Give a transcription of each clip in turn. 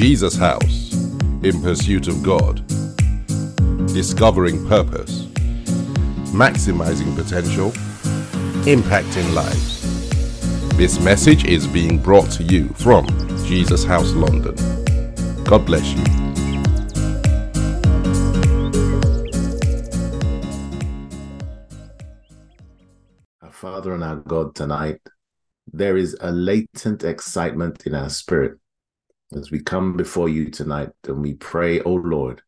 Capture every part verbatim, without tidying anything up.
Jesus House, in pursuit of God, discovering purpose, maximizing potential, impacting lives. This message is being brought to you from Jesus House, London. God bless you. Our Father and our God, tonight, there is a latent excitement in our spirit as we come before you tonight and we pray, oh Lord,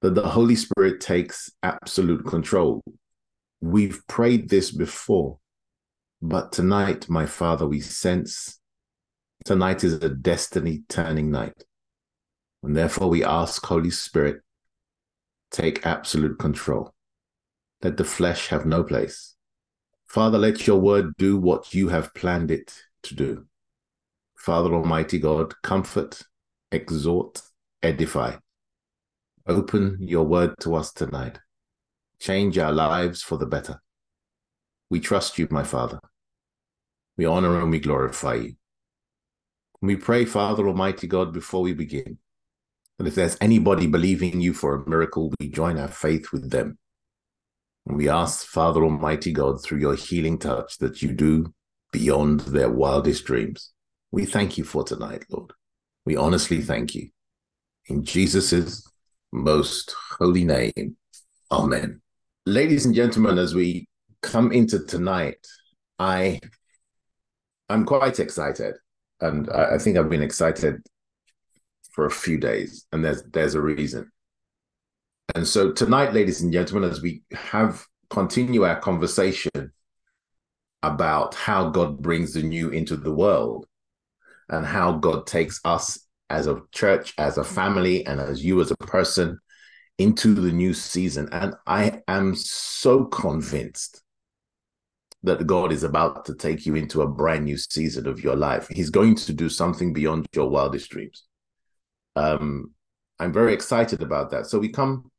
that the Holy Spirit takes absolute control. We've prayed this before, but tonight, my Father, we sense tonight is a destiny-turning night. And therefore, we ask, Holy Spirit, take absolute control. Let the flesh have no place. Father, let your word do what you have planned it to do. Father, Almighty God, comfort, exhort, edify. Open your word to us tonight. Change our lives for the better. We trust you, my Father. We honor and we glorify you. We pray, Father, Almighty God, before we begin, that if there's anybody believing you for a miracle, we join our faith with them. And we ask, Father, Almighty God, through your healing touch, that you do beyond their wildest dreams. We thank you for tonight, Lord. We honestly thank you. In Jesus' most holy name. Amen. Ladies and gentlemen, as we come into tonight, I, I'm quite excited. And I, I think I've been excited for a few days. And there's, there's a reason. And so tonight, ladies and gentlemen, as we have continue our conversation about how God brings the new into the world and how God takes us as a church, as a family, and as you as a person into the new season. And I am so convinced that God is about to take you into a brand new season of your life. He's going to do something beyond your wildest dreams. Um, I'm very excited about that. So we come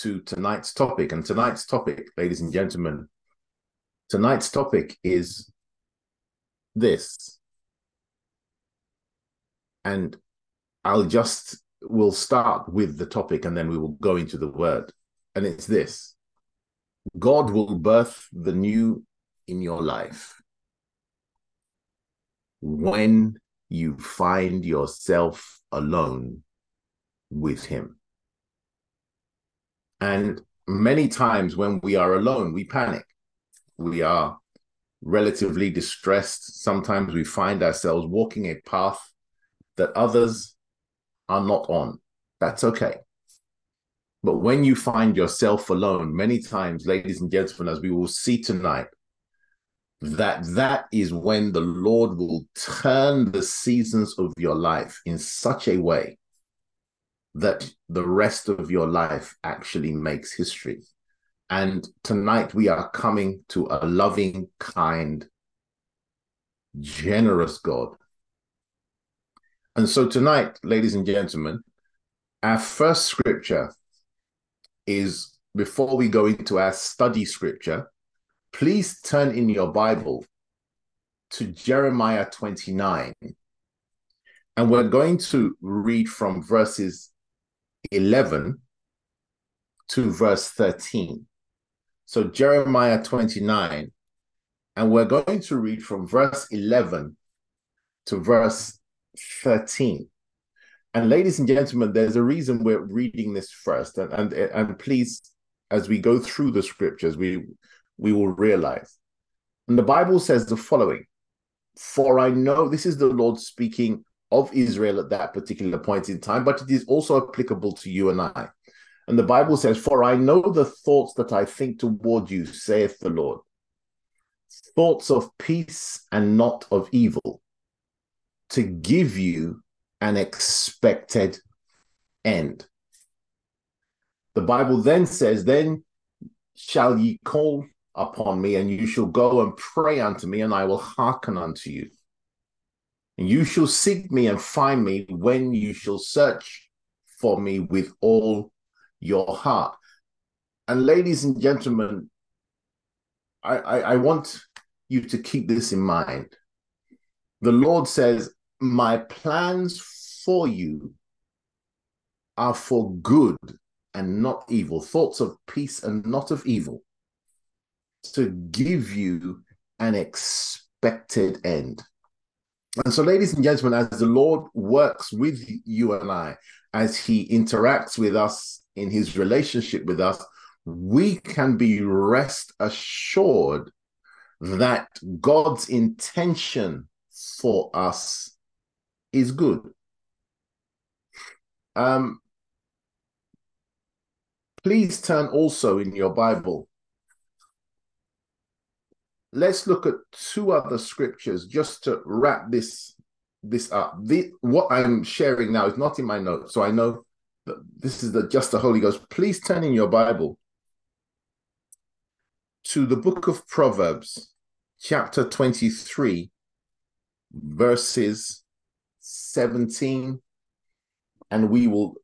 to tonight's topic. And tonight's topic, ladies and gentlemen, tonight's topic is this. And I'll just, we'll start with the topic and then we will go into the word. And it's this: God will birth the new in your life when you find yourself alone with him. And many times when we are alone, we panic. We are relatively distressed. Sometimes we find ourselves walking a path that others are not on. That's okay. But when you find yourself alone, many times, ladies and gentlemen, as we will see tonight, that that is when the Lord will turn the seasons of your life in such a way that the rest of your life actually makes history. And tonight we are coming to a loving, kind, generous God. And so tonight, ladies and gentlemen, our first scripture is, before we go into our study scripture, please turn in your Bible to Jeremiah twenty-nine. And we're going to read from verses eleven to verse thirteen. So Jeremiah twenty-nine, and we're going to read from verse eleven to verse thirteen. And ladies and gentlemen, there's a reason we're reading this first. And and, and please, as we go through the scriptures, we, we will realize. And the Bible says the following: for I know, this is the Lord speaking of Israel at that particular point in time, but it is also applicable to you and I. And the Bible says, for I know the thoughts that I think toward you, saith the Lord, thoughts of peace and not of evil, to give you an expected end. The Bible then says, then shall ye call upon me, and you shall go and pray unto me, and I will hearken unto you. And you shall seek me and find me when you shall search for me with all your heart. And ladies and gentlemen, I, I, I want you to keep this in mind. The Lord says, my plans for you are for good and not evil, thoughts of peace and not of evil, to give you an expected end. And so, ladies and gentlemen, as the Lord works with you and I, as he interacts with us in his relationship with us, we can be rest assured that God's intention for us is good. Um, please turn also in your Bible. Let's look at two other scriptures just to wrap this this up. The, what I'm sharing now is not in my notes, so I know that this is the, just the Holy Ghost. Please turn in your Bible to the book of Proverbs, chapter twenty-three, verses seventeen, and we will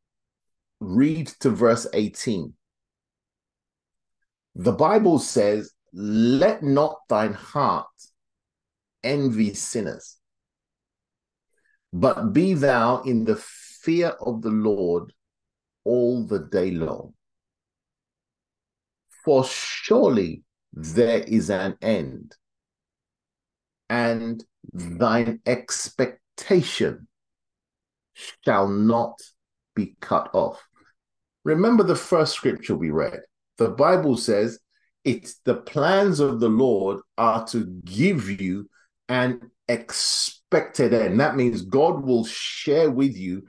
read to verse eighteen. The Bible says, "Let not thine heart envy sinners, but be thou in the fear of the Lord all the day long. For surely there is an end, and thine expectation shall not be cut off." Remember the first scripture we read. The Bible says, it's the plans of the Lord are to give you an expected end. That means God will share with you,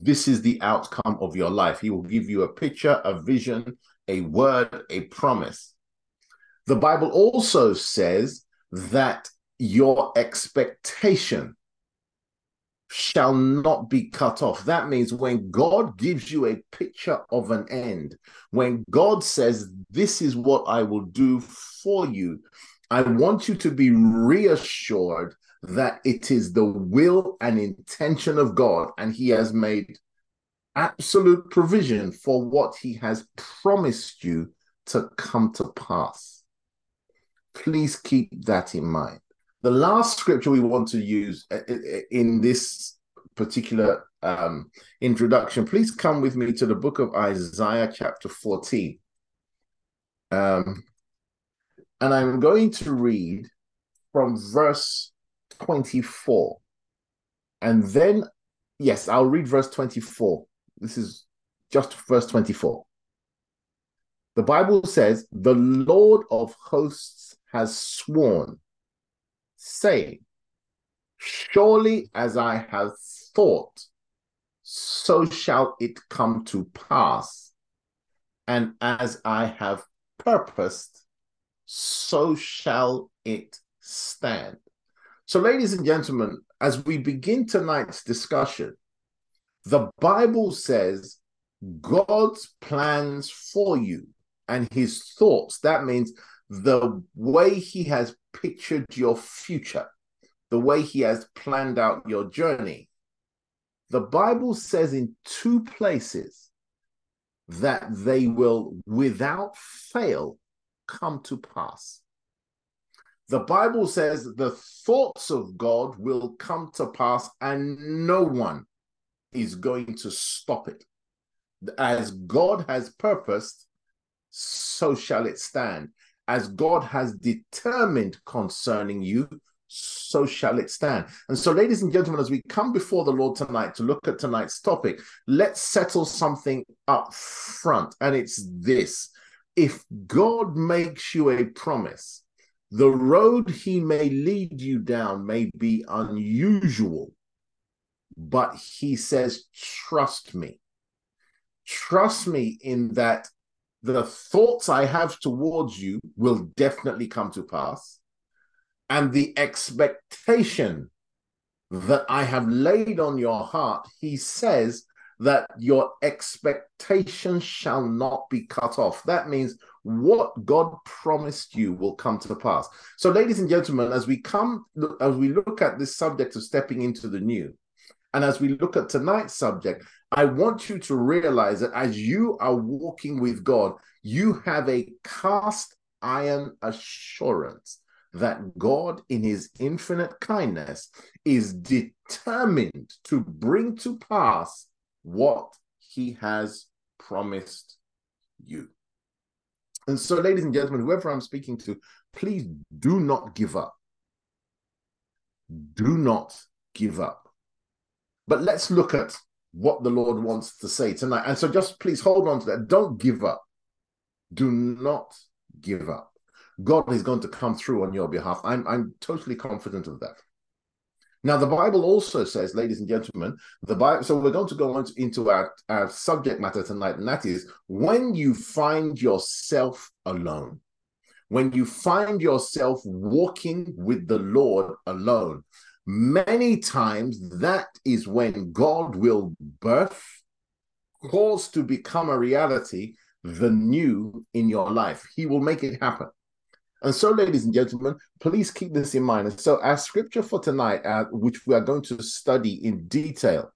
this is the outcome of your life. He will give you a picture, a vision, a word, a promise. The Bible also says that your expectation shall not be cut off. That means when God gives you a picture of an end, when God says, this is what I will do for you, I want you to be reassured that it is the will and intention of God, and he has made absolute provision for what he has promised you to come to pass. Please keep that in mind. The last scripture we want to use in this particular um, introduction, please come with me to the book of Isaiah chapter fourteen. Um, and I'm going to read from verse twenty-four. And then, yes, I'll read verse twenty-four. This is just verse twenty-four. The Bible says, "The Lord of hosts has sworn, saying, surely as I have thought, so shall it come to pass, and as I have purposed, so shall it stand." So, ladies and gentlemen, as we begin tonight's discussion, the Bible says God's plans for you and his thoughts, that means the way he has pictured your future, the way he has planned out your journey. The Bible says in two places that they will without fail come to pass. The Bible says the thoughts of God will come to pass and no one is going to stop it. As God has purposed, so shall it stand. As God has determined concerning you, so shall it stand. And so, ladies and gentlemen, as we come before the Lord tonight to look at tonight's topic, let's settle something up front, and it's this. If God makes you a promise, the road he may lead you down may be unusual, but he says, trust me. Trust me in that the thoughts I have towards you will definitely come to pass, and the expectation that I have laid on your heart, he says that your expectation shall not be cut off. That means what God promised you will come to pass. So, ladies and gentlemen, as we come, as we look at this subject of stepping into the new, and as we look at tonight's subject, I want you to realize that as you are walking with God, you have a cast iron assurance that God, in his infinite kindness, is determined to bring to pass what he has promised you. And so, ladies and gentlemen, whoever I'm speaking to, please do not give up. Do not give up. But let's look at what the Lord wants to say tonight. And so just please hold on to that. Don't give up. Do not give up. God is going to come through on your behalf. I'm, I'm totally confident of that. Now, the Bible also says, ladies and gentlemen, the Bible, so we're going to go on to, into our, our subject matter tonight, and that is when you find yourself alone, when you find yourself walking with the Lord alone, many times that is when God will birth, cause to become a reality, the new in your life. He will make it happen. And so, ladies and gentlemen, please keep this in mind. And so our scripture for tonight, uh, which we are going to study in detail,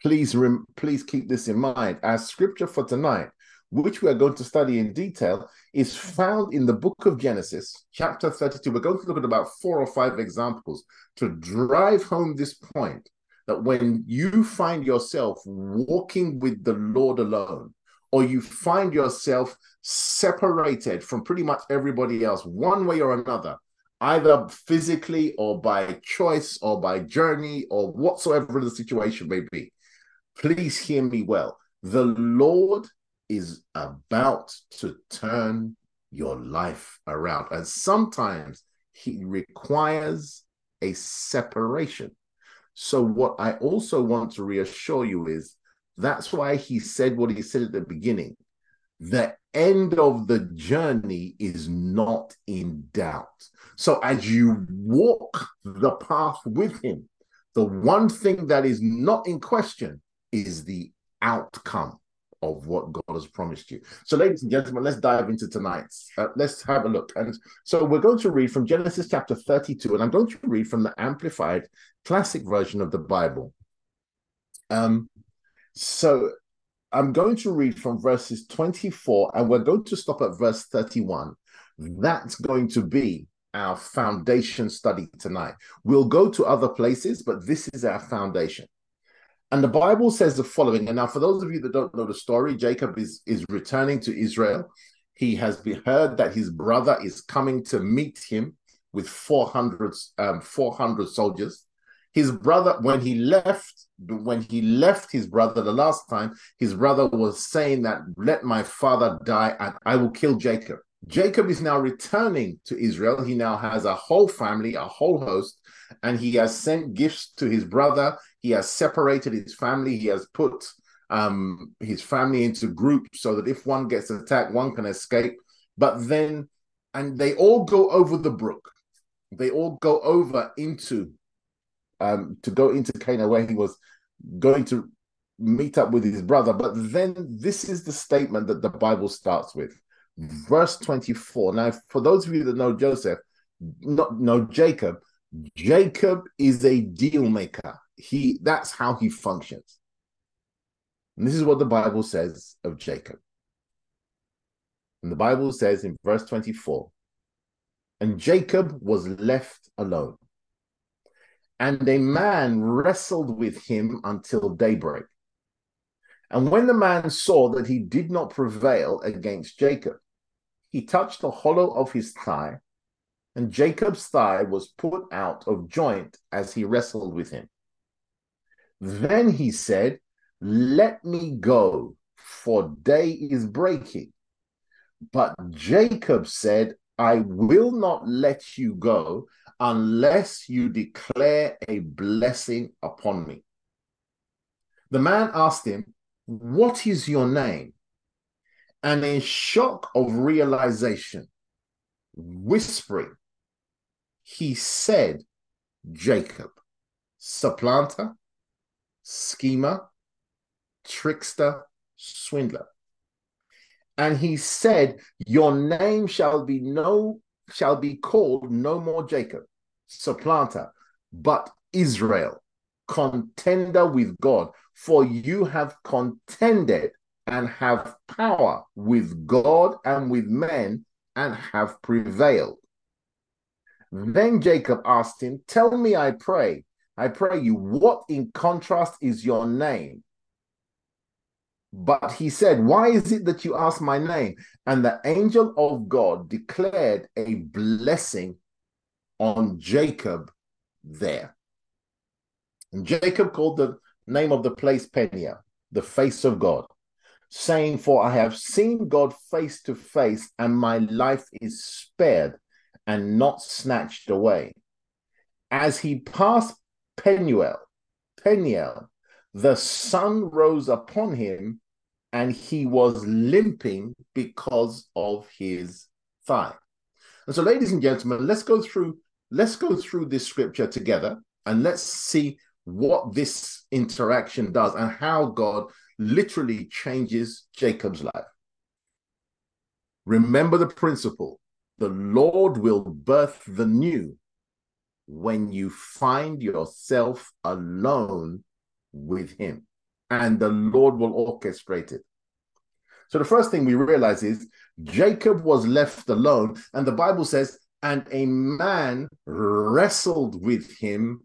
please, rem- please keep this in mind. Our scripture for tonight, which we are going to study in detail, is found in the book of Genesis, chapter thirty-two. We're going to look at about four or five examples to drive home this point, that when you find yourself walking with the Lord alone, or you find yourself separated from pretty much everybody else, one way or another, either physically or by choice or by journey or whatsoever the situation may be, please hear me well. The Lord is about to turn your life around. And sometimes he requires a separation. So what I also want to reassure you is, that's why he said what he said at the beginning. The end of the journey is not in doubt. So as you walk the path with him, the one thing that is not in question is the outcome of what God has promised you. So, ladies and gentlemen, let's dive into tonight's. Uh, let's have a look. And so we're going to read from Genesis chapter thirty-two, and I'm going to read from the Amplified Classic Version of the Bible. Um. So I'm going to read from verses twenty-four, and we're going to stop at verse thirty-one. That's going to be our foundation study tonight. We'll go to other places, but this is our foundation. And the Bible says the following. And now, for those of you that don't know the story, Jacob is, is returning to Israel. He has heard that his brother is coming to meet him with four hundred, um, four hundred soldiers. His brother, when he left, when he left his brother the last time, his brother was saying that, let my father die and I will kill Jacob. Jacob is now returning to Israel. He now has a whole family, a whole host, and he has sent gifts to his brother. He has separated his family. He has put um, his family into groups so that if one gets attacked, one can escape. But then, and they all go over the brook. They all go over into Um, to go into Canaan, where he was going to meet up with his brother. But then this is the statement that the Bible starts with, verse twenty-four. Now, for those of you that know Joseph, not know Jacob, Jacob is a deal maker. He, that's how he functions. And this is what the Bible says of Jacob. And the Bible says in verse twenty-four, and Jacob was left alone. And a man wrestled with him until daybreak. And when the man saw that he did not prevail against Jacob, he touched the hollow of his thigh, and Jacob's thigh was put out of joint as he wrestled with him. Then he said, let me go, for day is breaking. But Jacob said, I will not let you go unless you declare a blessing upon me. The man asked him, what is your name? And in shock of realization, whispering, he said, Jacob, supplanter, schemer, trickster, swindler. And he said, your name shall be no shall be called no more Jacob, supplanter, but Israel, contender with God, for you have contended and have power with God and with men and have prevailed. Then Jacob asked him, tell me, I pray, I pray you, what in contrast is your name? But he said, why is it that you ask my name? And the angel of God declared a blessing on Jacob there. And Jacob called the name of the place Peniel, the face of God, saying, for I have seen God face to face, and my life is spared and not snatched away. As he passed Peniel, Peniel, the sun rose upon him, and he was limping because of his thigh. And so, ladies and gentlemen, let's go through, let's go through this scripture together, and let's see what this interaction does and how God literally changes Jacob's life. Remember the principle: the Lord will birth the new when you find yourself alone with him, and the Lord will orchestrate it. So the first thing we realize is Jacob was left alone, and the Bible says, and a man wrestled with him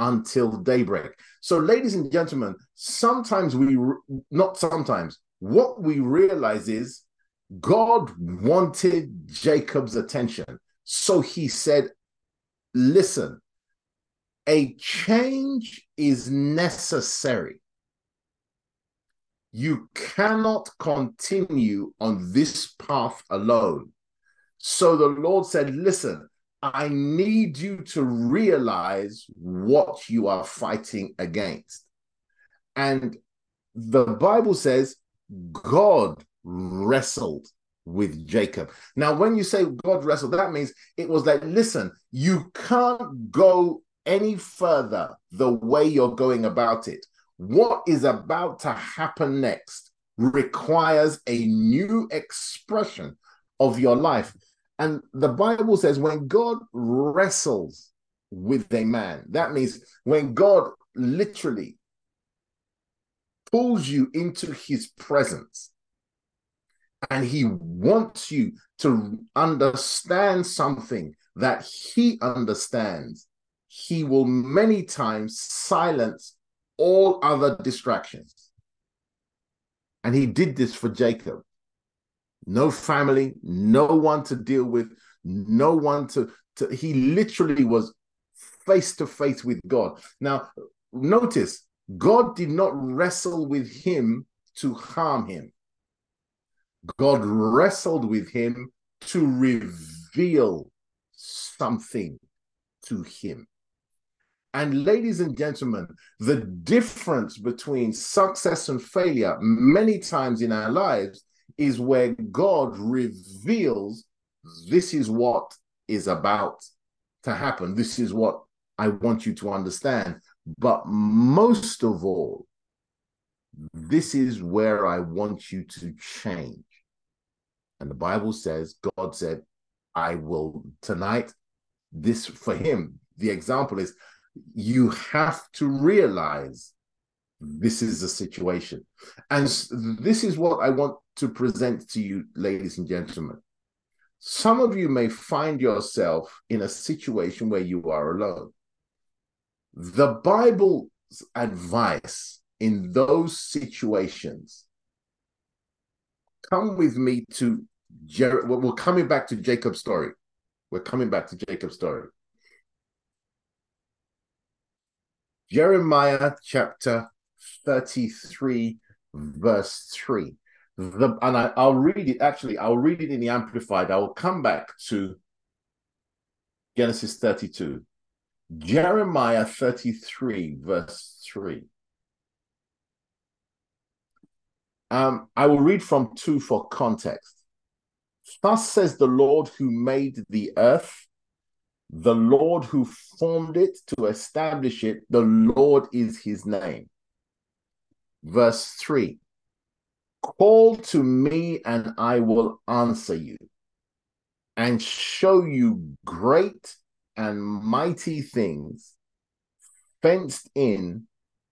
until daybreak. So ladies and gentlemen, sometimes we, not sometimes, what we realize is God wanted Jacob's attention. So he said, listen, a change is necessary. You cannot continue on this path alone. So the Lord said, listen, I need you to realize what you are fighting against. And the Bible says God wrestled with Jacob. Now, when you say God wrestled, that means it was like, listen, you can't go any further the way you're going about it. What is about to happen next requires a new expression of your life. And the Bible says when God wrestles with a man, that means when God literally pulls you into his presence and he wants you to understand something that he understands, he will many times silence all other distractions. And he did this for Jacob. No family, no one to deal with, no one to, to he literally was face to face with God. Now, notice, God did not wrestle with him to harm him. God wrestled with him to reveal something to him. And ladies and gentlemen, the difference between success and failure many times in our lives is where God reveals, this is what is about to happen. This is what I want you to understand. But most of all, this is where I want you to change. And the Bible says, God said, I will tonight, this for him, the example is, you have to realize this is the situation. And this is what I want to present to you, ladies and gentlemen. Some of you may find yourself in a situation where you are alone. The Bible's advice in those situations, come with me to, Jer- we're coming back to Jacob's story. We're coming back to Jacob's story. Jeremiah chapter thirty-three, verse three. The, and I, I'll read it, actually, I'll read it in the Amplified. I will come back to Genesis thirty-two. Jeremiah thirty-three, verse three. Um, I will read from two for context. Thus says the Lord who made the earth, the Lord who formed it to establish it, the Lord is his name. Verse three, call to me and I will answer you and show you great and mighty things fenced in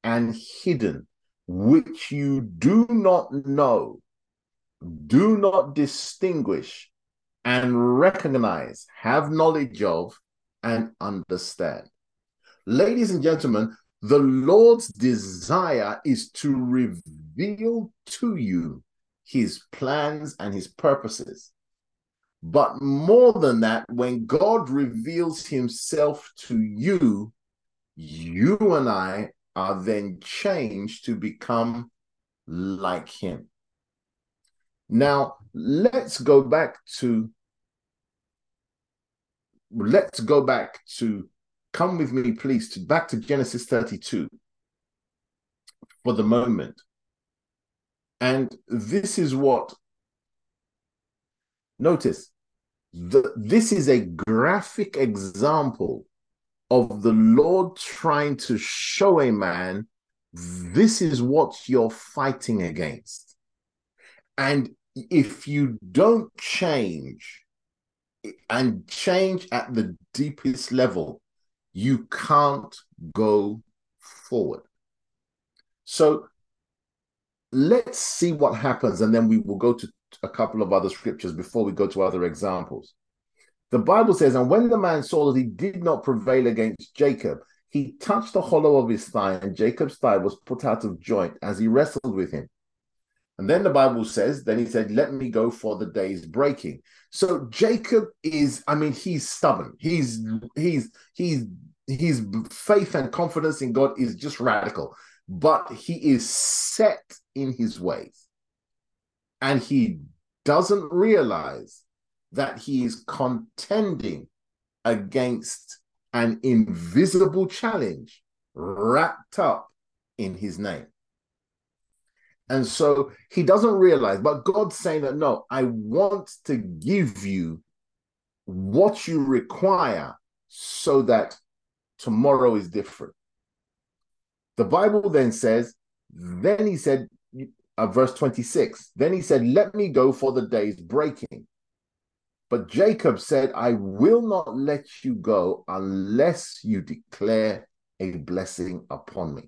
and hidden, which you do not know, do not distinguish and recognize, have knowledge of, and understand. Ladies and gentlemen, the Lord's desire is to reveal to you his plans and his purposes. But more than that, when God reveals himself to you, you and I are then changed to become like him. Now, let's go back to, let's go back to, come with me, please, to, back to Genesis thirty-two for the moment. And this is what, notice, the, this is a graphic example of the Lord trying to show a man, this is what you're fighting against. And if you don't change, and change at the deepest level, you can't go forward. So let's see what happens, and then we will go to a couple of other scriptures before we go to other examples. The Bible says, and when the man saw that he did not prevail against Jacob, he touched the hollow of his thigh, and Jacob's thigh was put out of joint as he wrestled with him. And then the Bible says, then he said, let me go for the day's breaking. So Jacob is, I mean, he's stubborn. He's, he's, he's, his faith and confidence in God is just radical, but he is set in his ways. And he doesn't realize that he is contending against an invisible challenge wrapped up in his name. And so he doesn't realize, but God's saying that, no, I want to give you what you require so that tomorrow is different. The Bible then says, then he said, uh, verse twenty-six, then he said, let me go for the day's breaking. But Jacob said, I will not let you go unless you declare a blessing upon me.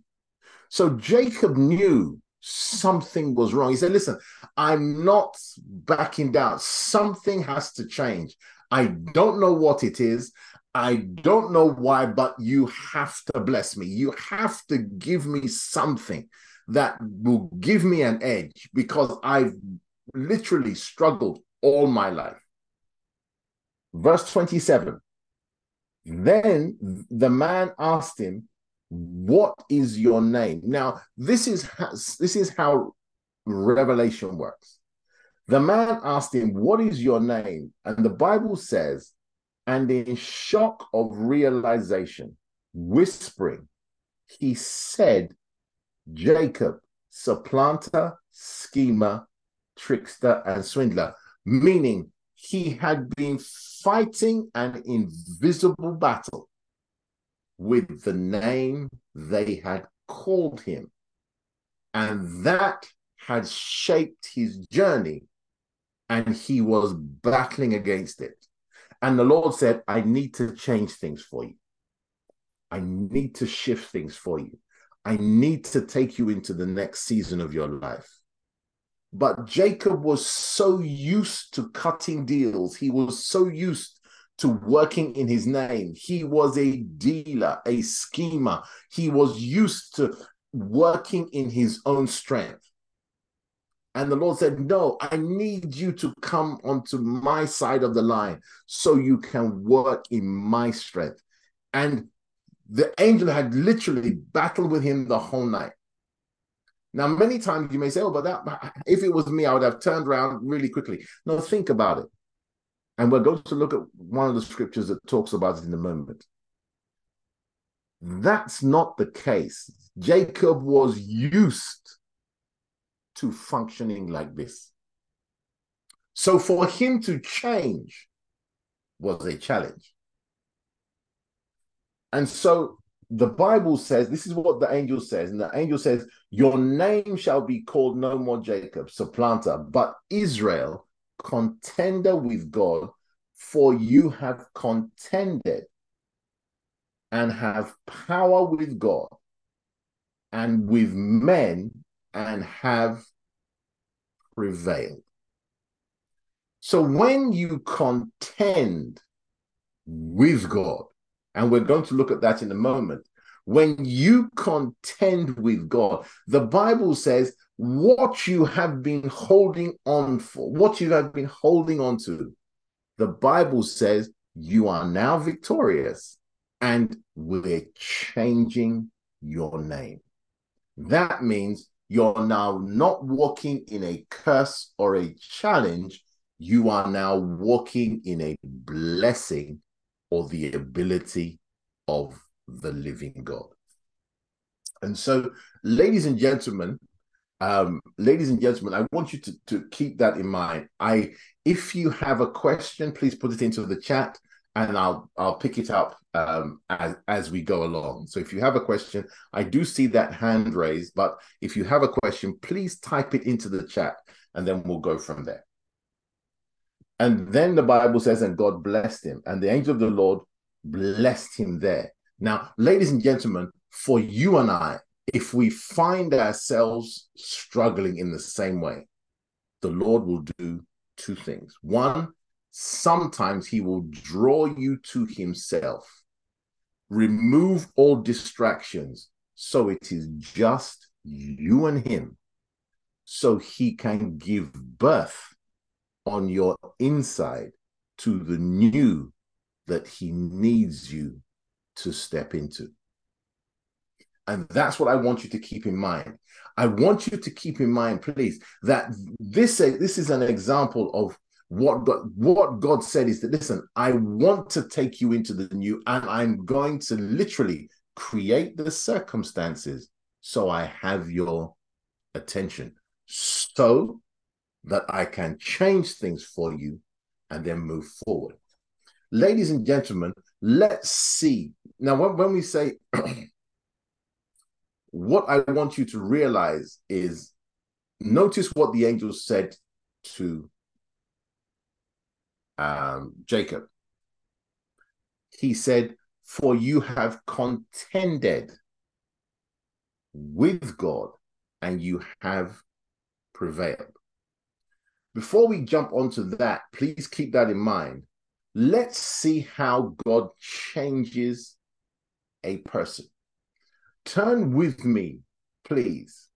So Jacob knew something was wrong. He said, listen, I'm not backing down. Something has to change. I don't know what it is. I don't know why, but you have to bless me. You have to give me something that will give me an edge, because I've literally struggled all my life. Verse twenty-seven, then the man asked him, what is your name? Now, this is, how, this is how revelation works. The man asked him, what is your name? And the Bible says, and in shock of realization, whispering, he said, Jacob, supplanter, schemer, trickster, and swindler. Meaning, he had been fighting an invisible battle with the name they had called him. And that had shaped his journey, and he was battling against it. And the Lord said, I need to change things for you. I need to shift things for you. I need to take you into the next season of your life. But Jacob was so used to cutting deals. He was so used to working in his name. He was a dealer, a schemer. He was used to working in his own strength. And the Lord said, no, I need you to come onto my side of the line so you can work in my strength. And the angel had literally battled with him the whole night. Now, many times you may say, oh, but that, if it was me, I would have turned around really quickly. No, think about it. And we're going to look at one of the scriptures that talks about it in a moment. That's not the case. Jacob was used to functioning like this. So for him to change was a challenge. And so the Bible says, this is what the angel says, and the angel says, your name shall be called no more Jacob, supplanter, but Israel, contender with God, for you have contended and have power with God and with men and have prevailed. So when you contend with God, And we're going to look at that in a moment. When you contend with God, the Bible says what you have been holding on for, what you have been holding on to, the Bible says you are now victorious and we're changing your name. That means you're now not walking in a curse or a challenge. You are now walking in a blessing or the ability of the living God. And so, ladies and gentlemen, um, ladies and gentlemen, I want you to, to keep that in mind. I, if you have a question, please put it into the chat, and I'll I'll pick it up um, as as we go along. So, if you have a question, I do see that hand raised, but if you have a question, please type it into the chat, and then we'll go from there. And then the Bible says, and God blessed him, and the angel of the Lord blessed him there. Now, ladies and gentlemen, for you and I, if we find ourselves struggling in the same way, the Lord will do two things. One, sometimes he will draw you to himself, remove all distractions, so it is just you and him, so he can give birth on your inside to the new that he needs you to step into. And that's what I want you to keep in mind. I want you to keep in mind, please, that this, this is an example of what God, what God said is that, listen, I want to take you into the new, and I'm going to literally create the circumstances so I have your attention, so that I can change things for you and then move forward. Ladies and gentlemen, let's see. Now, when, when we say, what I want you to realize is, notice what the angel said to um, Jacob. He said, for you have contended with God and you have prevailed. Before we jump onto that, please keep that in mind. Let's see how God changes a person. Turn with me, please,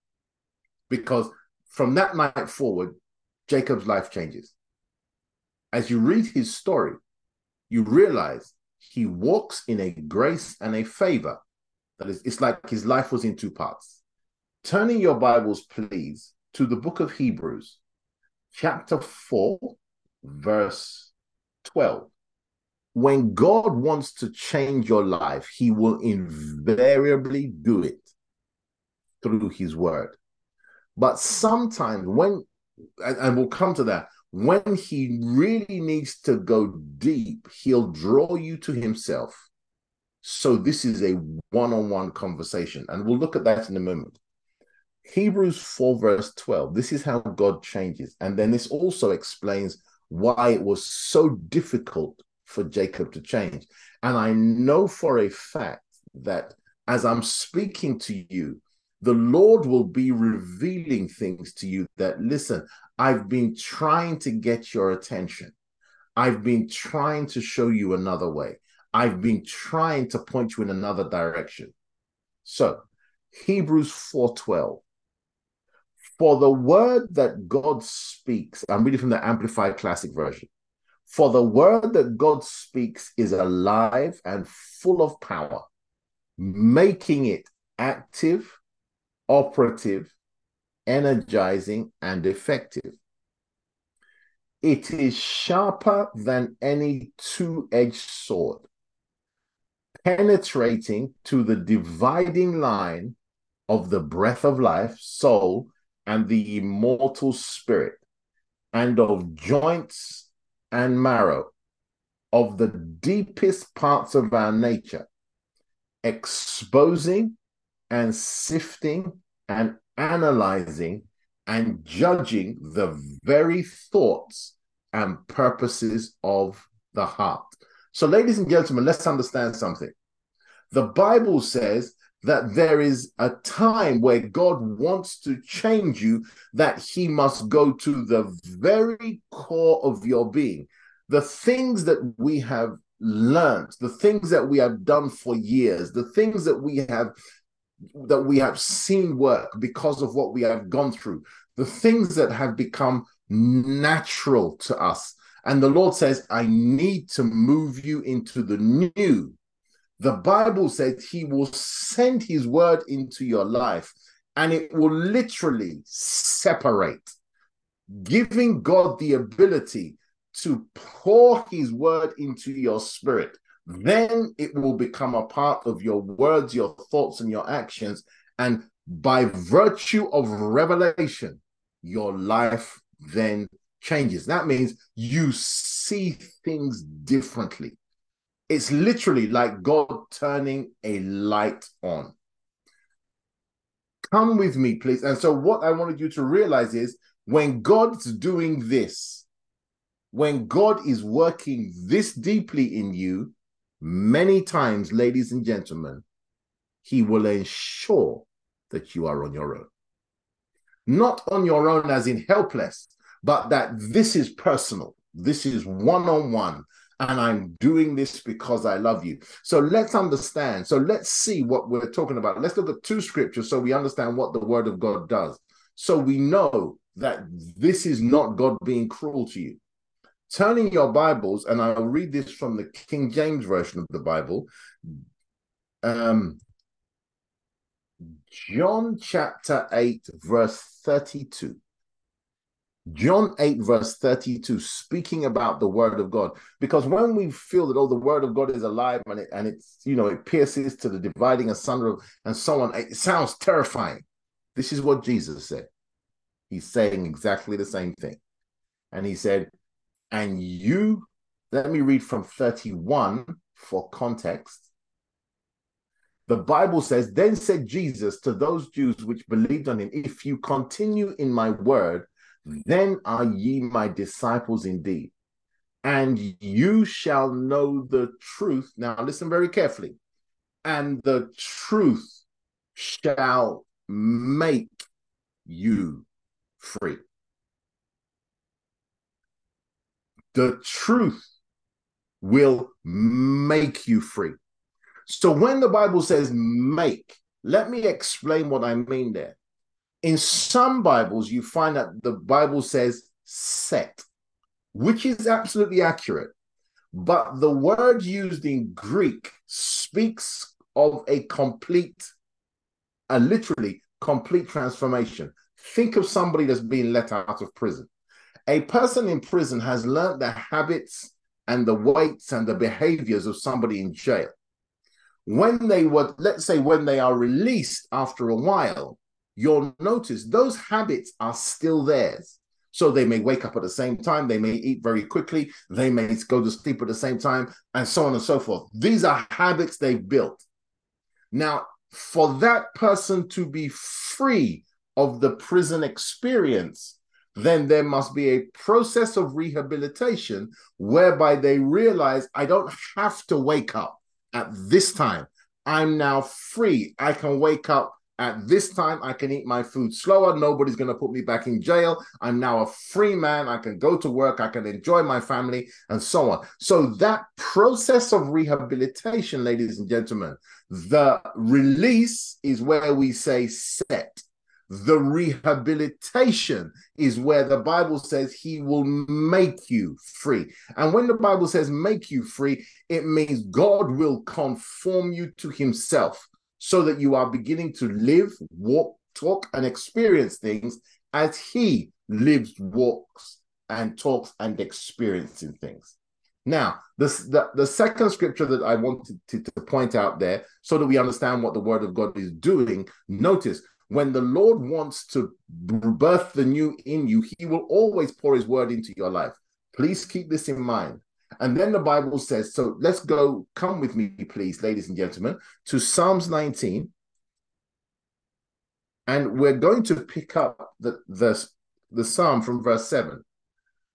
because from that night forward, Jacob's life changes. As you read his story, you realize he walks in a grace and a favor. That is, it's like his life was in two parts. Turning your Bibles, please, to the book of Hebrews. Chapter four, verse twelve. When God wants to change your life, he will invariably do it through his word. But sometimes when, and, and we'll come to that, when he really needs to go deep, he'll draw you to himself. So this is a one-on-one conversation, and we'll look at that in a moment. Hebrews four, verse twelve, this is how God changes. And then this also explains why it was so difficult for Jacob to change. And I know for a fact that as I'm speaking to you, the Lord will be revealing things to you that, listen, I've been trying to get your attention. I've been trying to show you another way. I've been trying to point you in another direction. So Hebrews four twelve. For the word that God speaks, I'm reading from the Amplified Classic Version. For the word that God speaks is alive and full of power, making it active, operative, energizing, and effective. It is sharper than any two-edged sword, penetrating to the dividing line of the breath of life, soul, and the immortal spirit, and of joints and marrow, of the deepest parts of our nature, exposing and sifting and analyzing and judging the very thoughts and purposes of the heart. So, ladies and gentlemen, let's understand something. The Bible says that there is a time where God wants to change you, that he must go to the very core of your being. The things that we have learned, the things that we have done for years, the things that we have that we have seen work because of what we have gone through, the things that have become natural to us. And the Lord says, I need to move you into the new. The Bible says he will send his word into your life and it will literally separate, giving God the ability to pour his word into your spirit. Then it will become a part of your words, your thoughts, and your actions. And by virtue of revelation, your life then changes. That means you see things differently. It's literally like God turning a light on. Come with me, please. And so what I wanted you to realize is when God's doing this, when God is working this deeply in you, many times, ladies and gentlemen, he will ensure that you are on your own. Not on your own as in helpless, but that this is personal. This is one-on-one, and I'm doing this because I love you. So let's understand. So let's see what we're talking about. Let's look at two scriptures so we understand what the word of God does. So we know that this is not God being cruel to you. Turning your Bibles, and I'll read this from the King James Version of the Bible. Um, John chapter eight, verse thirty-two. John eight, verse thirty-two, speaking about the word of God. Because when we feel that, oh, the word of God is alive and it and it's, you know, it pierces to the dividing asunder and so on, it sounds terrifying. This is what Jesus said. He's saying exactly the same thing. And he said, and you, let me read from thirty-one for context. The Bible says, then said Jesus to those Jews which believed on him, if you continue in my word, then are ye my disciples indeed, and you shall know the truth. Now listen very carefully. And the truth shall make you free. The truth will make you free. So when the Bible says make, let me explain what I mean there. In some Bibles, you find that the Bible says set, which is absolutely accurate. But the word used in Greek speaks of a complete, a literally complete transformation. Think of somebody that's been let out of prison. A person in prison has learned the habits and the weights and the behaviors of somebody in jail. When they were, let's say when they are released after a while, you'll notice those habits are still theirs. So they may wake up at the same time, they may eat very quickly, they may go to sleep at the same time, and so on and so forth. These are habits they've built. Now, for that person to be free of the prison experience, then there must be a process of rehabilitation whereby they realize I don't have to wake up at this time. I'm now free. I can wake up at this time. I can eat my food slower. Nobody's going to put me back in jail. I'm now a free man. I can go to work. I can enjoy my family and so on. So that process of rehabilitation, ladies and gentlemen, the release is where we say set. The rehabilitation is where the Bible says he will make you free. And when the Bible says make you free, it means God will conform you to himself so that you are beginning to live, walk, talk, and experience things as he lives, walks, and talks, and experiences things. Now, this, the, the second scripture that I wanted to, to point out there so that we understand what the word of God is doing, notice, when the Lord wants to birth the new in you, he will always pour his word into your life. Please keep this in mind. And then the Bible says, so let's go, come with me, please, ladies and gentlemen, to Psalms nineteen. And we're going to pick up the, the, the psalm from verse seven.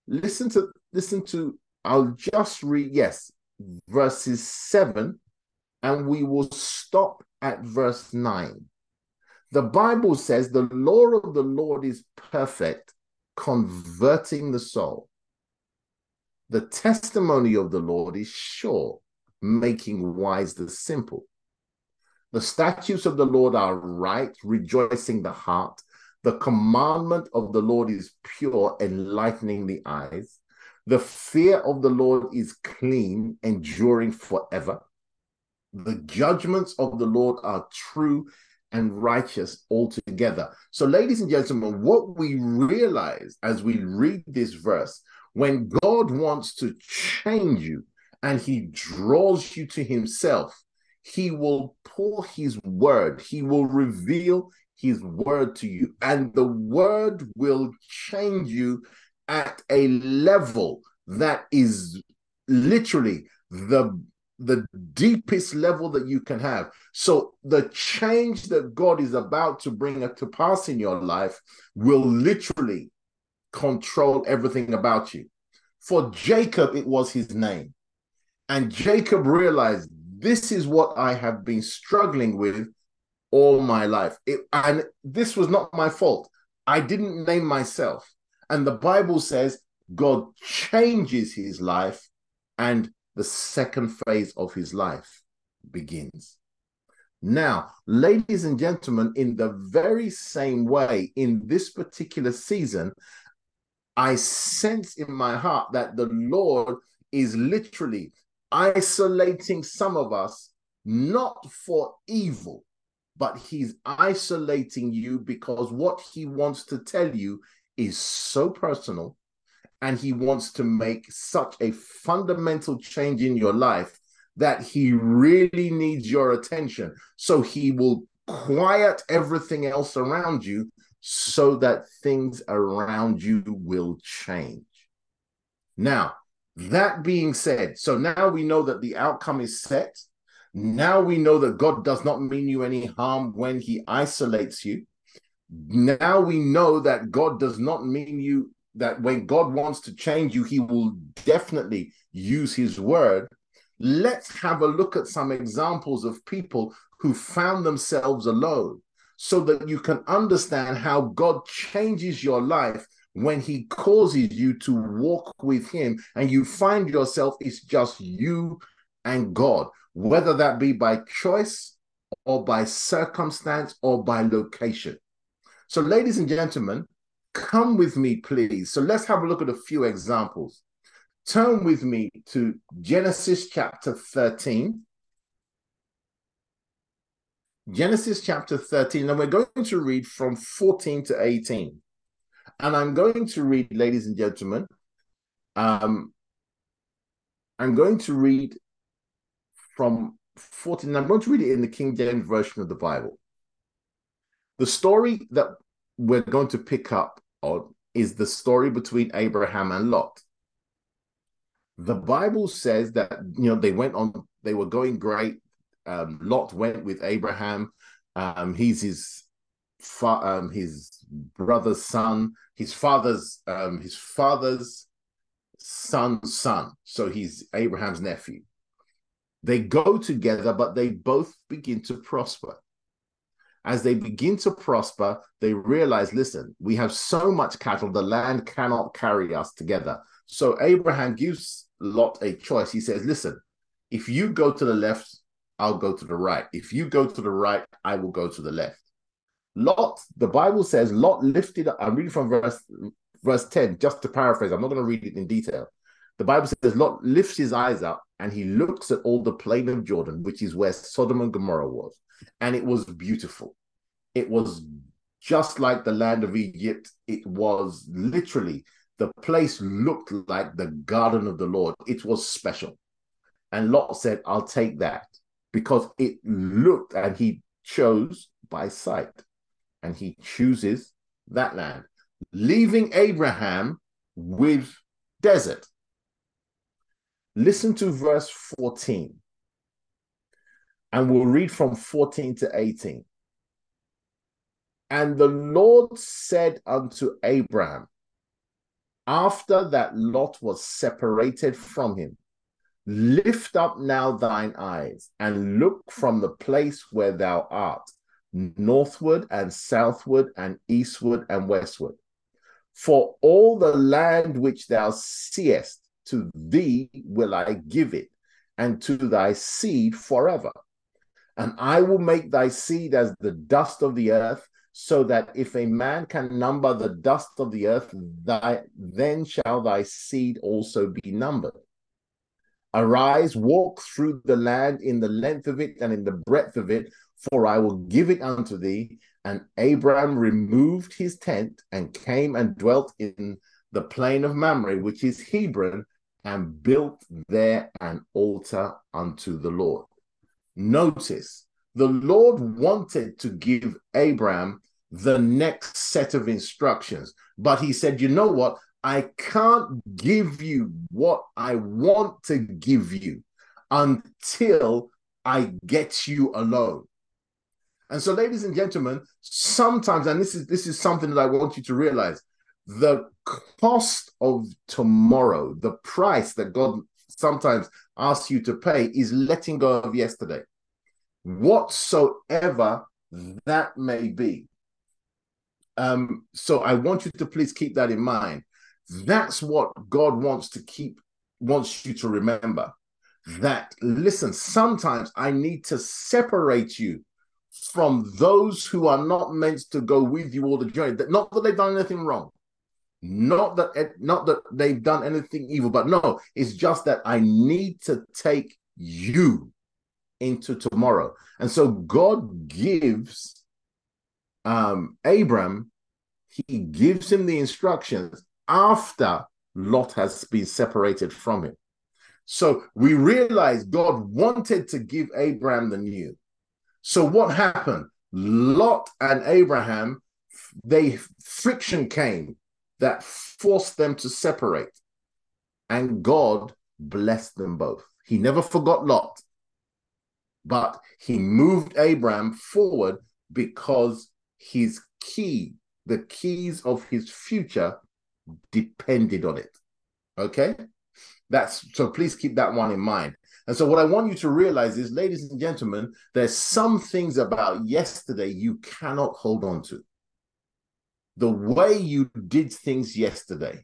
Listen to, listen to, I'll just read, yes, verses seven, and we will stop at verse nine. The Bible says the law of the Lord is perfect, converting the soul. The testimony of the Lord is sure, making wise the simple. The statutes of the Lord are right, rejoicing the heart. The commandment of the Lord is pure, enlightening the eyes. The fear of the Lord is clean, enduring forever. The judgments of the Lord are true and righteous altogether. So, ladies and gentlemen, what we realize as we read this verse, when God wants to change you and he draws you to himself, he will pour his word. He will reveal his word to you. And the word will change you at a level that is literally the the deepest level that you can have. So the change that God is about to bring to pass in your life will literally control everything about you. For Jacob, it was his name. And Jacob realized, this is what I have been struggling with all my life. It, and this was not my fault. I didn't name myself. And the Bible says God changes his life, and the second phase of his life begins. Now, ladies and gentlemen, in the very same way, in this particular season, I sense in my heart that the Lord is literally isolating some of us, not for evil, but he's isolating you because what he wants to tell you is so personal, and he wants to make such a fundamental change in your life that he really needs your attention. So he will quiet everything else around you so that things around you will change. Now, that being said, so now we know that the outcome is set. Now we know that God does not mean you any harm when he isolates you. Now we know that God does not mean you, that when God wants to change you, he will definitely use his word. Let's have a look at some examples of people who found themselves alone so that you can understand how God changes your life when he causes you to walk with him and you find yourself, it's just you and God, whether that be by choice or by circumstance or by location. So, ladies and gentlemen, come with me, please. So let's have a look at a few examples. Turn with me to Genesis chapter thirteen. Genesis chapter thirteen, and we're going to read from fourteen to eighteen. And I'm going to read, ladies and gentlemen, um, I'm going to read from fourteen. I'm going to read it in the King James Version of the Bible. The story that we're going to pick up on is the story between Abraham and Lot. The Bible says that, you know, they went on, they were going great. Um, Lot went with Abraham. Um, he's his fa- um, his brother's son, his father's um, his father's son's son. So he's Abraham's nephew. They go together, but they both begin to prosper. As they begin to prosper, they realize, listen, we have so much cattle, the land cannot carry us together. So Abraham gives Lot a choice. He says, listen, if you go to the left, I'll go to the right. If you go to the right, I will go to the left. Lot, the Bible says, Lot lifted up, I'm reading from verse, verse ten, just to paraphrase, I'm not going to read it in detail. The Bible says, Lot lifts his eyes up and he looks at all the plain of Jordan, which is where Sodom and Gomorrah was. And it was beautiful. It was just like the land of Egypt. It was literally, the place looked like the garden of the Lord. It was special. And Lot said, I'll take that, because it looked, and he chose by sight. And he chooses that land, leaving Abraham with desert. Listen to verse fourteen. And we'll read from fourteen to eighteen. And the Lord said unto Abraham, after that Lot was separated from him, lift up now thine eyes and look from the place where thou art, northward and southward and eastward and westward. For all the land which thou seest, to thee will I give it, and to thy seed forever. And I will make thy seed as the dust of the earth, so that if a man can number the dust of the earth, thy, then shall thy seed also be numbered. Arise, walk through the land in the length of it and in the breadth of it, for I will give it unto thee. And Abraham removed his tent and came and dwelt in the plain of Mamre, which is Hebron, and built there an altar unto the Lord. Notice, the Lord wanted to give Abraham the next set of instructions, but he said, you know what? I can't give you what I want to give you until I get you alone. And so, ladies and gentlemen, sometimes, and this is this is something that I want you to realize, the cost of tomorrow, the price that God sometimes asks you to pay, is letting go of yesterday, whatsoever that may be. Um, so I want you to please keep that in mind. That's what God wants to keep, wants you to remember. That, listen, sometimes I need to separate you from those who are not meant to go with you all the journey. That, not that they've done anything wrong, not that not that they've done anything evil, but no, it's just that I need to take you into tomorrow. And so God gives um, Abram, he gives him the instructions after Lot has been separated from him. So we realize God wanted to give Abram the new. So what happened? Lot and Abraham, they friction came that forced them to separate. And God blessed them both. He never forgot Lot, but he moved Abraham forward because his key, the keys of his future, depended on it. Okay? That's so please keep that one in mind. And so what I want you to realize is, ladies and gentlemen, there's some things about yesterday you cannot hold on to. The way you did things yesterday,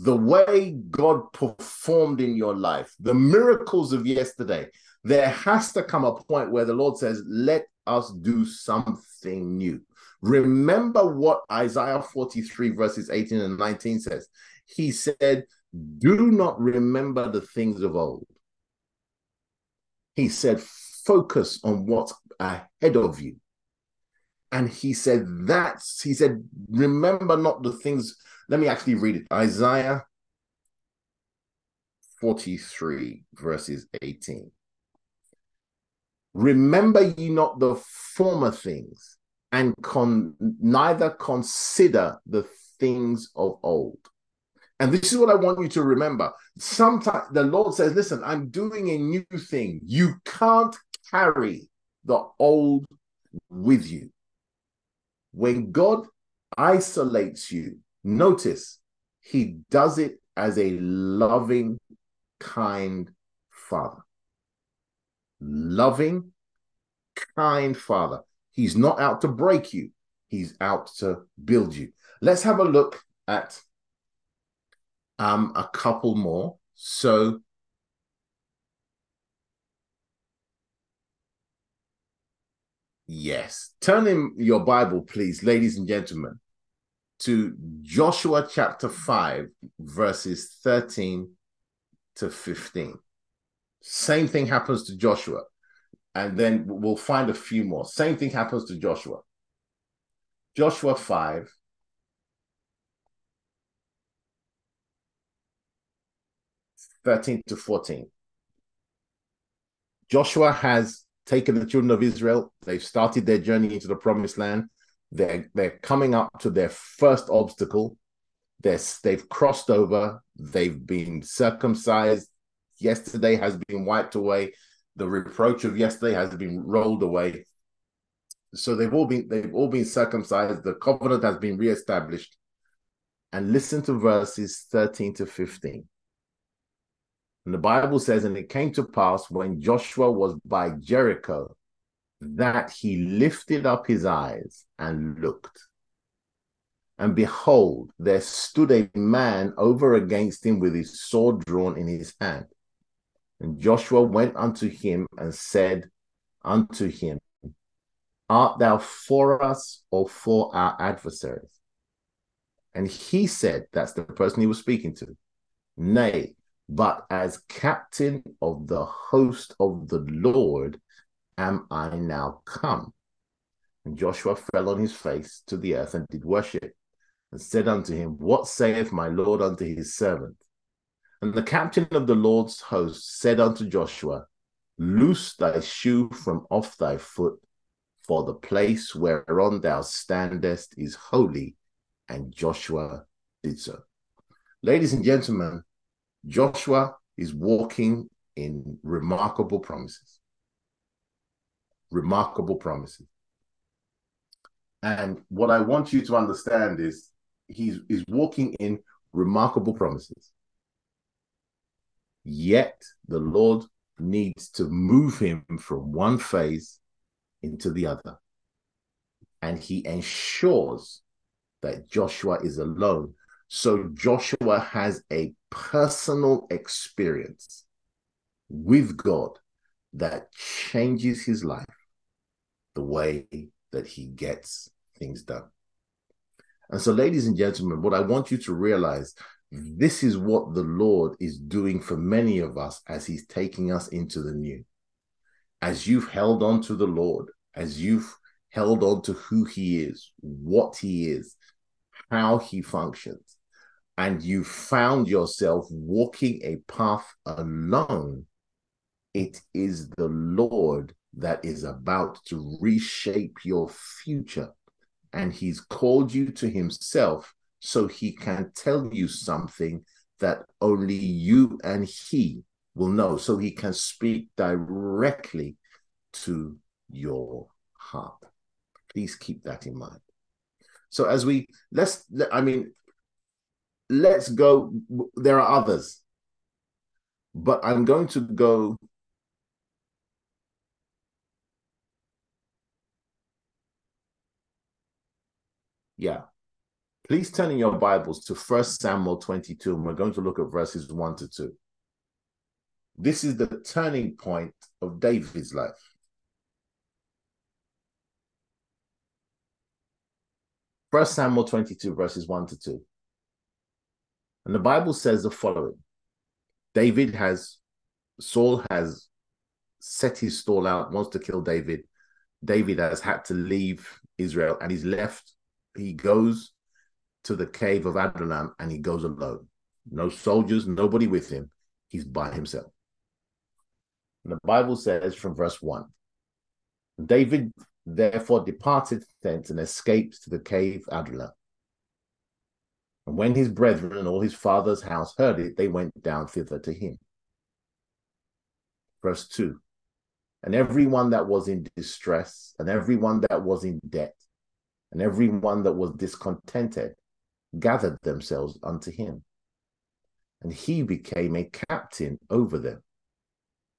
the way God performed in your life, the miracles of yesterday, there has to come a point where the Lord says, let us do something new. Remember what Isaiah forty-three verses eighteen and nineteen says. He said, do not remember the things of old. He said, focus on what's ahead of you. And he said, that's, he said, remember not the things. Let me actually read it. Isaiah forty-three, verses eighteen. Remember ye not the former things, and con neither consider the things of old. And this is what I want you to remember. Sometimes the Lord says, listen, I'm doing a new thing. You can't carry the old with you. When God isolates you, notice he does it as a loving, kind father. Loving, kind father. He's not out to break you. He's out to build you. Let's have a look at Um, a couple more. So yes, turn in your Bible, please, ladies and gentlemen, to Joshua chapter five, verses thirteen to fifteen. Same thing happens to Joshua. And then we'll find a few more. Same thing happens to Joshua. Joshua five. thirteen to fourteen. Joshua has taken the children of Israel. They've started their journey into the promised land. They're, they're coming up to their first obstacle. They're, they've crossed over. They've been circumcised. Yesterday has been wiped away. The reproach of yesterday has been rolled away. So they've all been, they've all been circumcised. The covenant has been reestablished. And listen to verses thirteen to fifteen. And the Bible says, and it came to pass when Joshua was by Jericho, that he lifted up his eyes and looked. And behold, there stood a man over against him with his sword drawn in his hand. And Joshua went unto him and said unto him, Art thou for us or for our adversaries? And he said, that's the person he was speaking to, Nay, but as captain of the host of the Lord am I now come. And Joshua fell on his face to the earth and did worship, and said unto him, What saith my Lord unto his servant? And the captain of the Lord's host said unto Joshua, Loose thy shoe from off thy foot, for the place whereon thou standest is holy. And Joshua did so. Ladies and gentlemen, Joshua is walking in remarkable promises. Remarkable promises. And what I want you to understand is he's, he's walking in remarkable promises. Yet the Lord needs to move him from one phase into the other. And he ensures that Joshua is alone. So Joshua has a personal experience with God that changes his life, the way that he gets things done. And so, ladies and gentlemen, what I want you to realize, this is what the Lord is doing for many of us as he's taking us into the new. As you've held on to the Lord, as you've held on to who he is, what he is, how he functions, and you found yourself walking a path alone, it is the Lord that is about to reshape your future. And he's called you to himself so he can tell you something that only you and he will know, so he can speak directly to your heart. Please keep that in mind. So as we, let's, I mean, let's go, there are others, but I'm going to go yeah. Please turn in your Bibles to First Samuel twenty-two, and we're going to look at verses one to two. This is the turning point of David's life. First Samuel twenty-two, verses one to two. And the Bible says the following. David has, Saul has set his stall out, wants to kill David. David has had to leave Israel, and he's left. He goes to the cave of Adullam, and he goes alone. No soldiers, nobody with him. He's by himself. And the Bible says from verse one, David therefore departed thence and escaped to the cave Adullam. And when his brethren and all his father's house heard it, they went down thither to him. Verse two, and everyone that was in distress, and everyone that was in debt, and everyone that was discontented, gathered themselves unto him, and he became a captain over them,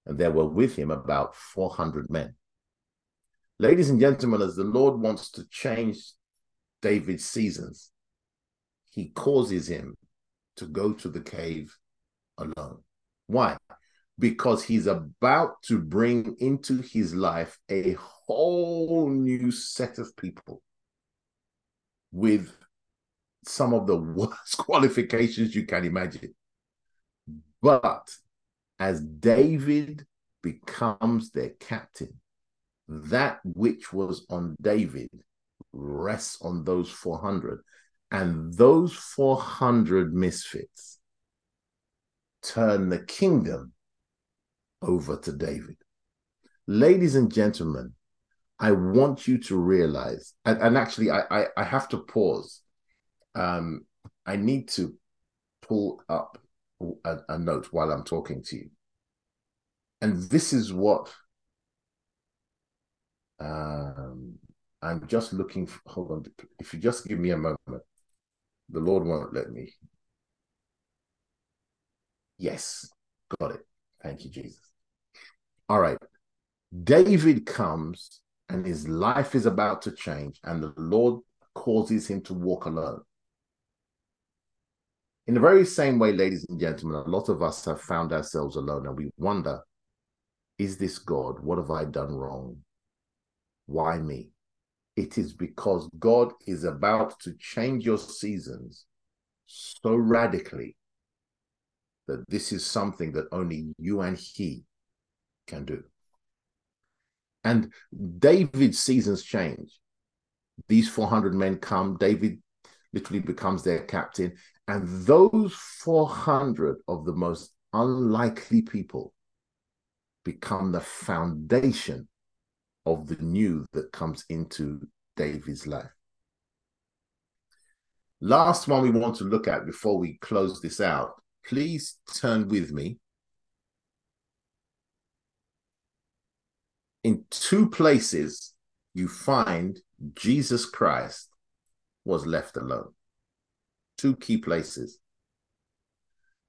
and there were with him about four hundred men. Ladies and gentlemen, as the Lord wants to change David's seasons, he causes him to go to the cave alone. Why? Because he's about to bring into his life a whole new set of people with some of the worst qualifications you can imagine. But as David becomes their captain, that which was on David rests on those four hundred. And those four hundred misfits turn the kingdom over to David. Ladies and gentlemen, I want you to realize, and, and actually I, I, I have to pause. Um, I need to pull up a, a note while I'm talking to you. And this is what um, I'm just looking for. Hold on, if you just give me a moment. The Lord won't let me. Yes, got it. Thank you, Jesus. All right. David comes, and his life is about to change, and the Lord causes him to walk alone. In the very same way, ladies and gentlemen, a lot of us have found ourselves alone, and we wonder, is this God? What have I done wrong? Why me? It is because God is about to change your seasons so radically that this is something that only you and he can do. And David's seasons change. These four hundred men come. David literally becomes their captain. And those four hundred of the most unlikely people become the foundation of the new that comes into David's life. Last one we want to look at before we close this out. Please turn with me in two places you find Jesus Christ was left alone. Two key places.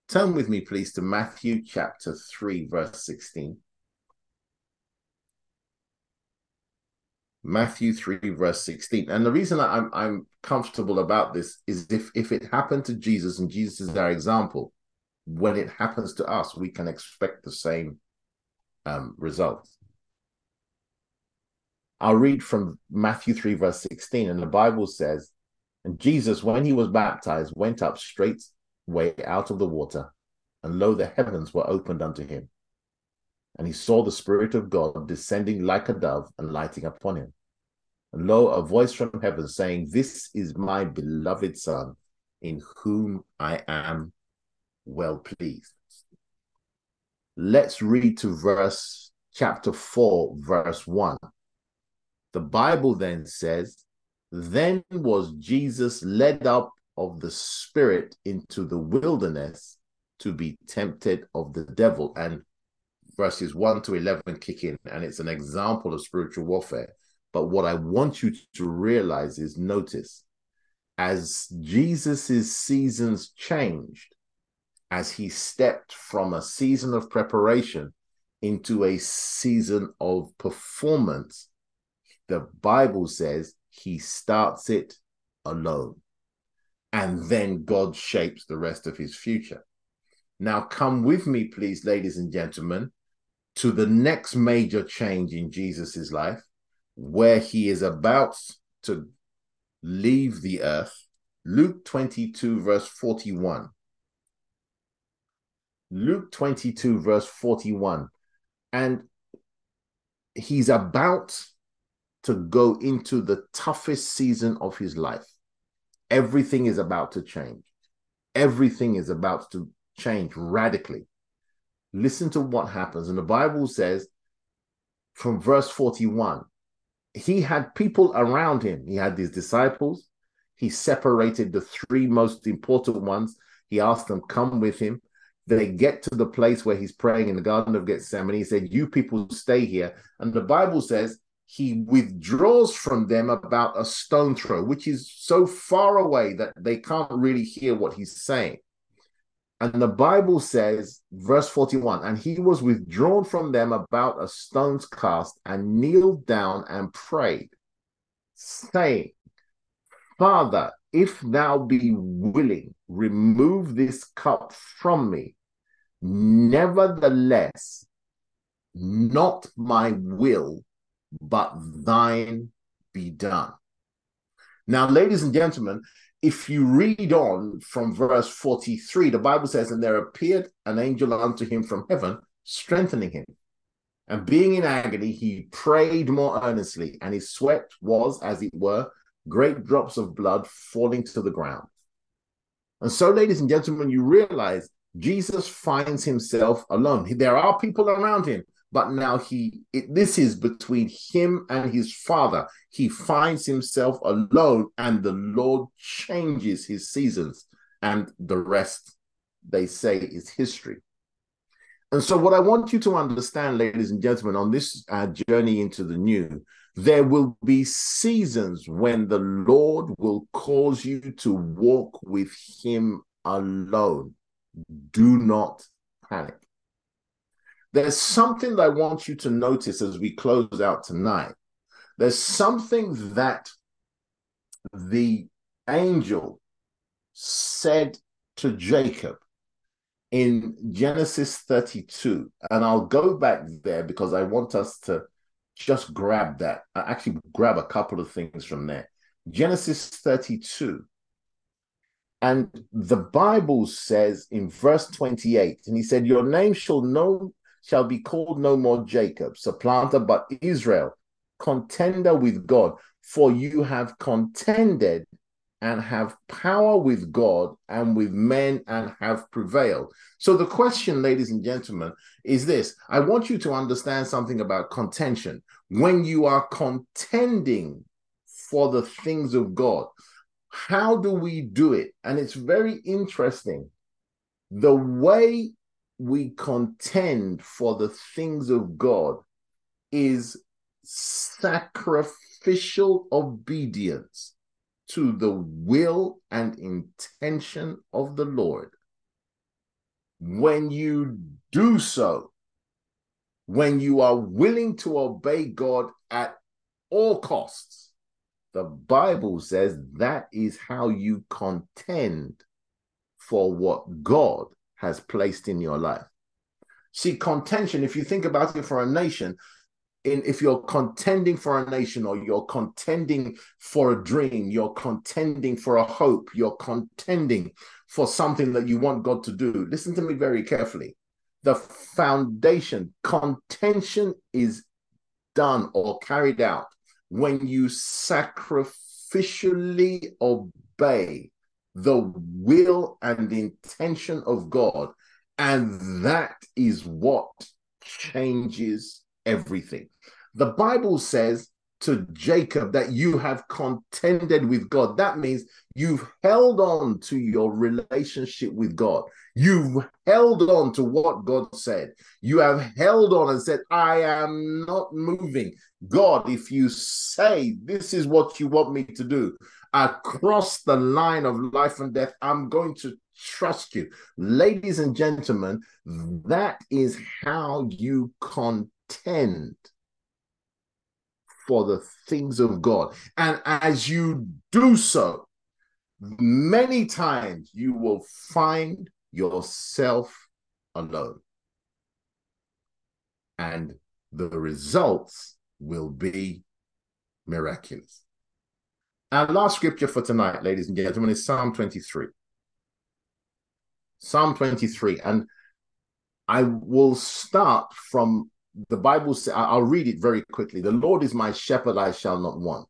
Turn with me, please, to Matthew chapter three, verse sixteen. Matthew three, verse sixteen. And the reason I'm, I'm comfortable about this is if, if it happened to Jesus, and Jesus is our example, when it happens to us, we can expect the same um, result. I'll read from Matthew three, verse sixteen, and the Bible says, "And Jesus, when he was baptized, went up straightway out of the water, and lo, the heavens were opened unto him. And he saw the Spirit of God descending like a dove and lighting upon him. And lo, a voice from heaven saying, This is my beloved Son, in whom I am well pleased." Let's read to verse chapter four, verse one. The Bible then says, "Then was Jesus led up of the Spirit into the wilderness to be tempted of the devil." And verses one to eleven kick in, and it's an example of spiritual warfare. But what I want you to realize is, notice, as Jesus's seasons changed, as he stepped from a season of preparation into a season of performance, the Bible says he starts it alone, and then God shapes the rest of his future. Now come with me, please, ladies and gentlemen, to the next major change in Jesus's life, where he is about to leave the earth. Luke twenty-two, verse forty-one. Luke twenty-two, verse forty-one. And he's about to go into the toughest season of his life. Everything is about to change. Everything is about to change radically. Listen to what happens. And the Bible says from verse forty-one, he had people around him. He had these disciples. He separated the three most important ones. He asked them, come with him. They get to the place where he's praying in the Garden of Gethsemane. He said, you people stay here. And the Bible says he withdraws from them about a stone throw, which is so far away that they can't really hear what he's saying. And the Bible says, verse forty-one, "And he was withdrawn from them about a stone's cast, and kneeled down and prayed, saying, Father, if thou be willing, remove this cup from me. Nevertheless, not my will, but thine be done." Now, ladies and gentlemen, if you read on from verse forty-three, the Bible says, "And there appeared an angel unto him from heaven, strengthening him. And being in agony, he prayed more earnestly, and his sweat was, as it were, great drops of blood falling to the ground." And so, ladies and gentlemen, you realize Jesus finds himself alone. There are people around him, but now he, it, this is between him and his Father. He finds himself alone, and the Lord changes his seasons, and the rest, they say, is history. And so what I want you to understand, ladies and gentlemen, on this uh, journey into the new, there will be seasons when the Lord will cause you to walk with him alone. Do not panic. There's something that I want you to notice as we close out tonight. There's something that the angel said to Jacob in Genesis thirty-two, and I'll go back there because I want us to just grab that. I actually grab a couple of things from there. Genesis thirty-two, and the Bible says in verse twenty-eight, and he said, your name shall no shall be called no more Jacob, supplanter, but Israel, contender with God, for you have contended and have power with God and with men and have prevailed. So the question, ladies and gentlemen, is this. I want you to understand something about contention. When you are contending for the things of God, how do we do it? And it's very interesting. The way we contend for the things of God is sacrificial obedience to the will and intention of the Lord. When you do so, when you are willing to obey God at all costs, the Bible says that is how you contend for what God has placed in your life. See, contention, if you think about it for a nation, in, if you're contending for a nation, or you're contending for a dream, you're contending for a hope, you're contending for something that you want God to do, listen to me very carefully. The foundation, contention is done or carried out when you sacrificially obey the will and intention of God, and that is what changes everything. The Bible says to Jacob that you have contended with God. That means you've held on to your relationship with God. You've held on to what God said. You have held on and said, I am not moving. God, if you say this is what you want me to do, across the line of life and death, I'm going to trust you. Ladies and gentlemen, that is how you contend Contend for the things of God. And as you do so, many times you will find yourself alone. And the results will be miraculous. Our last scripture for tonight, ladies and gentlemen, is Psalm twenty-three. Psalm twenty-three. And I will start from the Bible says, I'll read it very quickly. The Lord is my shepherd, I shall not want.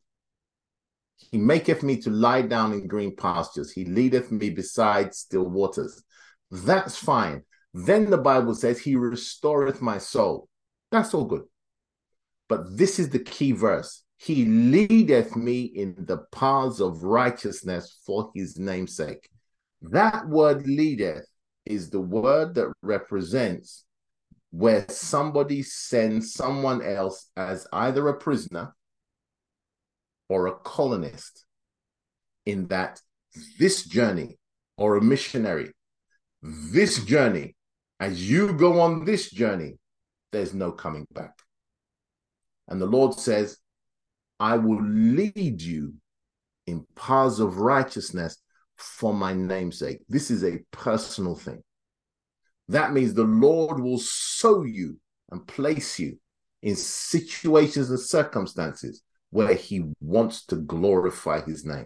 He maketh me to lie down in green pastures. He leadeth me beside still waters. That's fine. Then the Bible says, he restoreth my soul. That's all good. But this is the key verse. He leadeth me in the paths of righteousness for his name's sake. That word leadeth is the word that represents where somebody sends someone else as either a prisoner or a colonist, in that this journey, or a missionary, this journey, as you go on this journey, there's no coming back. And the Lord says, I will lead you in paths of righteousness for my name's sake. This is a personal thing. That means the Lord will sow you and place you in situations and circumstances where he wants to glorify his name.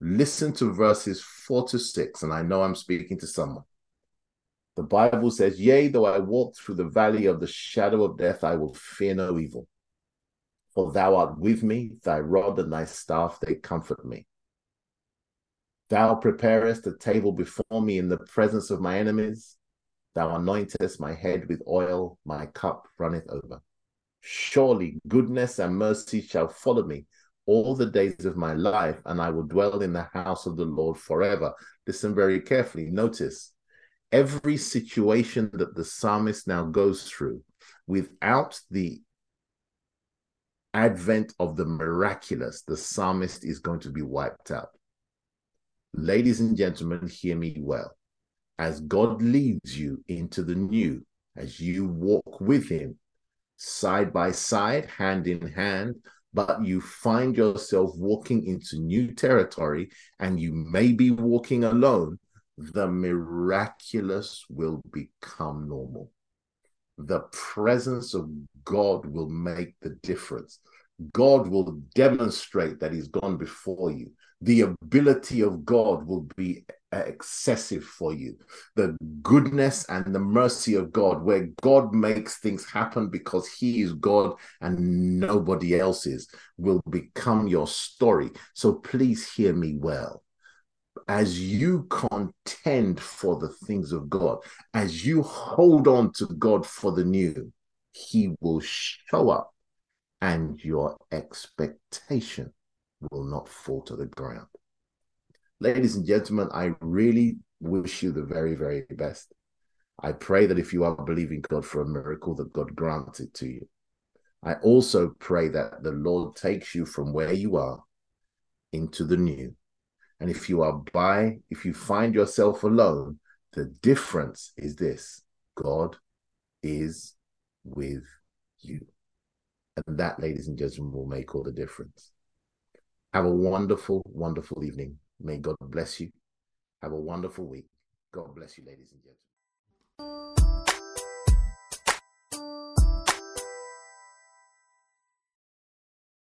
Listen to verses four to six, and I know I'm speaking to someone. The Bible says, yea, though I walk through the valley of the shadow of death, I will fear no evil. For thou art with me, thy rod and thy staff, they comfort me. Thou preparest a table before me in the presence of my enemies. Thou anointest my head with oil, my cup runneth over. Surely goodness and mercy shall follow me all the days of my life, and I will dwell in the house of the Lord forever. Listen very carefully. Notice every situation that the psalmist now goes through without the advent of the miraculous, the psalmist is going to be wiped out. Ladies and gentlemen, hear me well. As God leads you into the new, as you walk with him, side by side, hand in hand, but you find yourself walking into new territory, and you may be walking alone, the miraculous will become normal. The presence of God will make the difference. God will demonstrate that he's gone before you. The ability of God will be excessive for you. The goodness and the mercy of God, where God makes things happen because he is God and nobody else is, will become your story. So please hear me well. As you contend for the things of God, as you hold on to God for the new, he will show up, and your expectation will not fall to the ground. Ladies and gentlemen, I really wish you the very, very best. I pray that if you are believing God for a miracle, that God grants it to you. I also pray that the Lord takes you from where you are into the new. And if you are by, if you find yourself alone, the difference is this: God is with you. And that, ladies and gentlemen, will make all the difference. Have a wonderful, wonderful evening. May God bless you. Have a wonderful week. God bless you, ladies and gentlemen.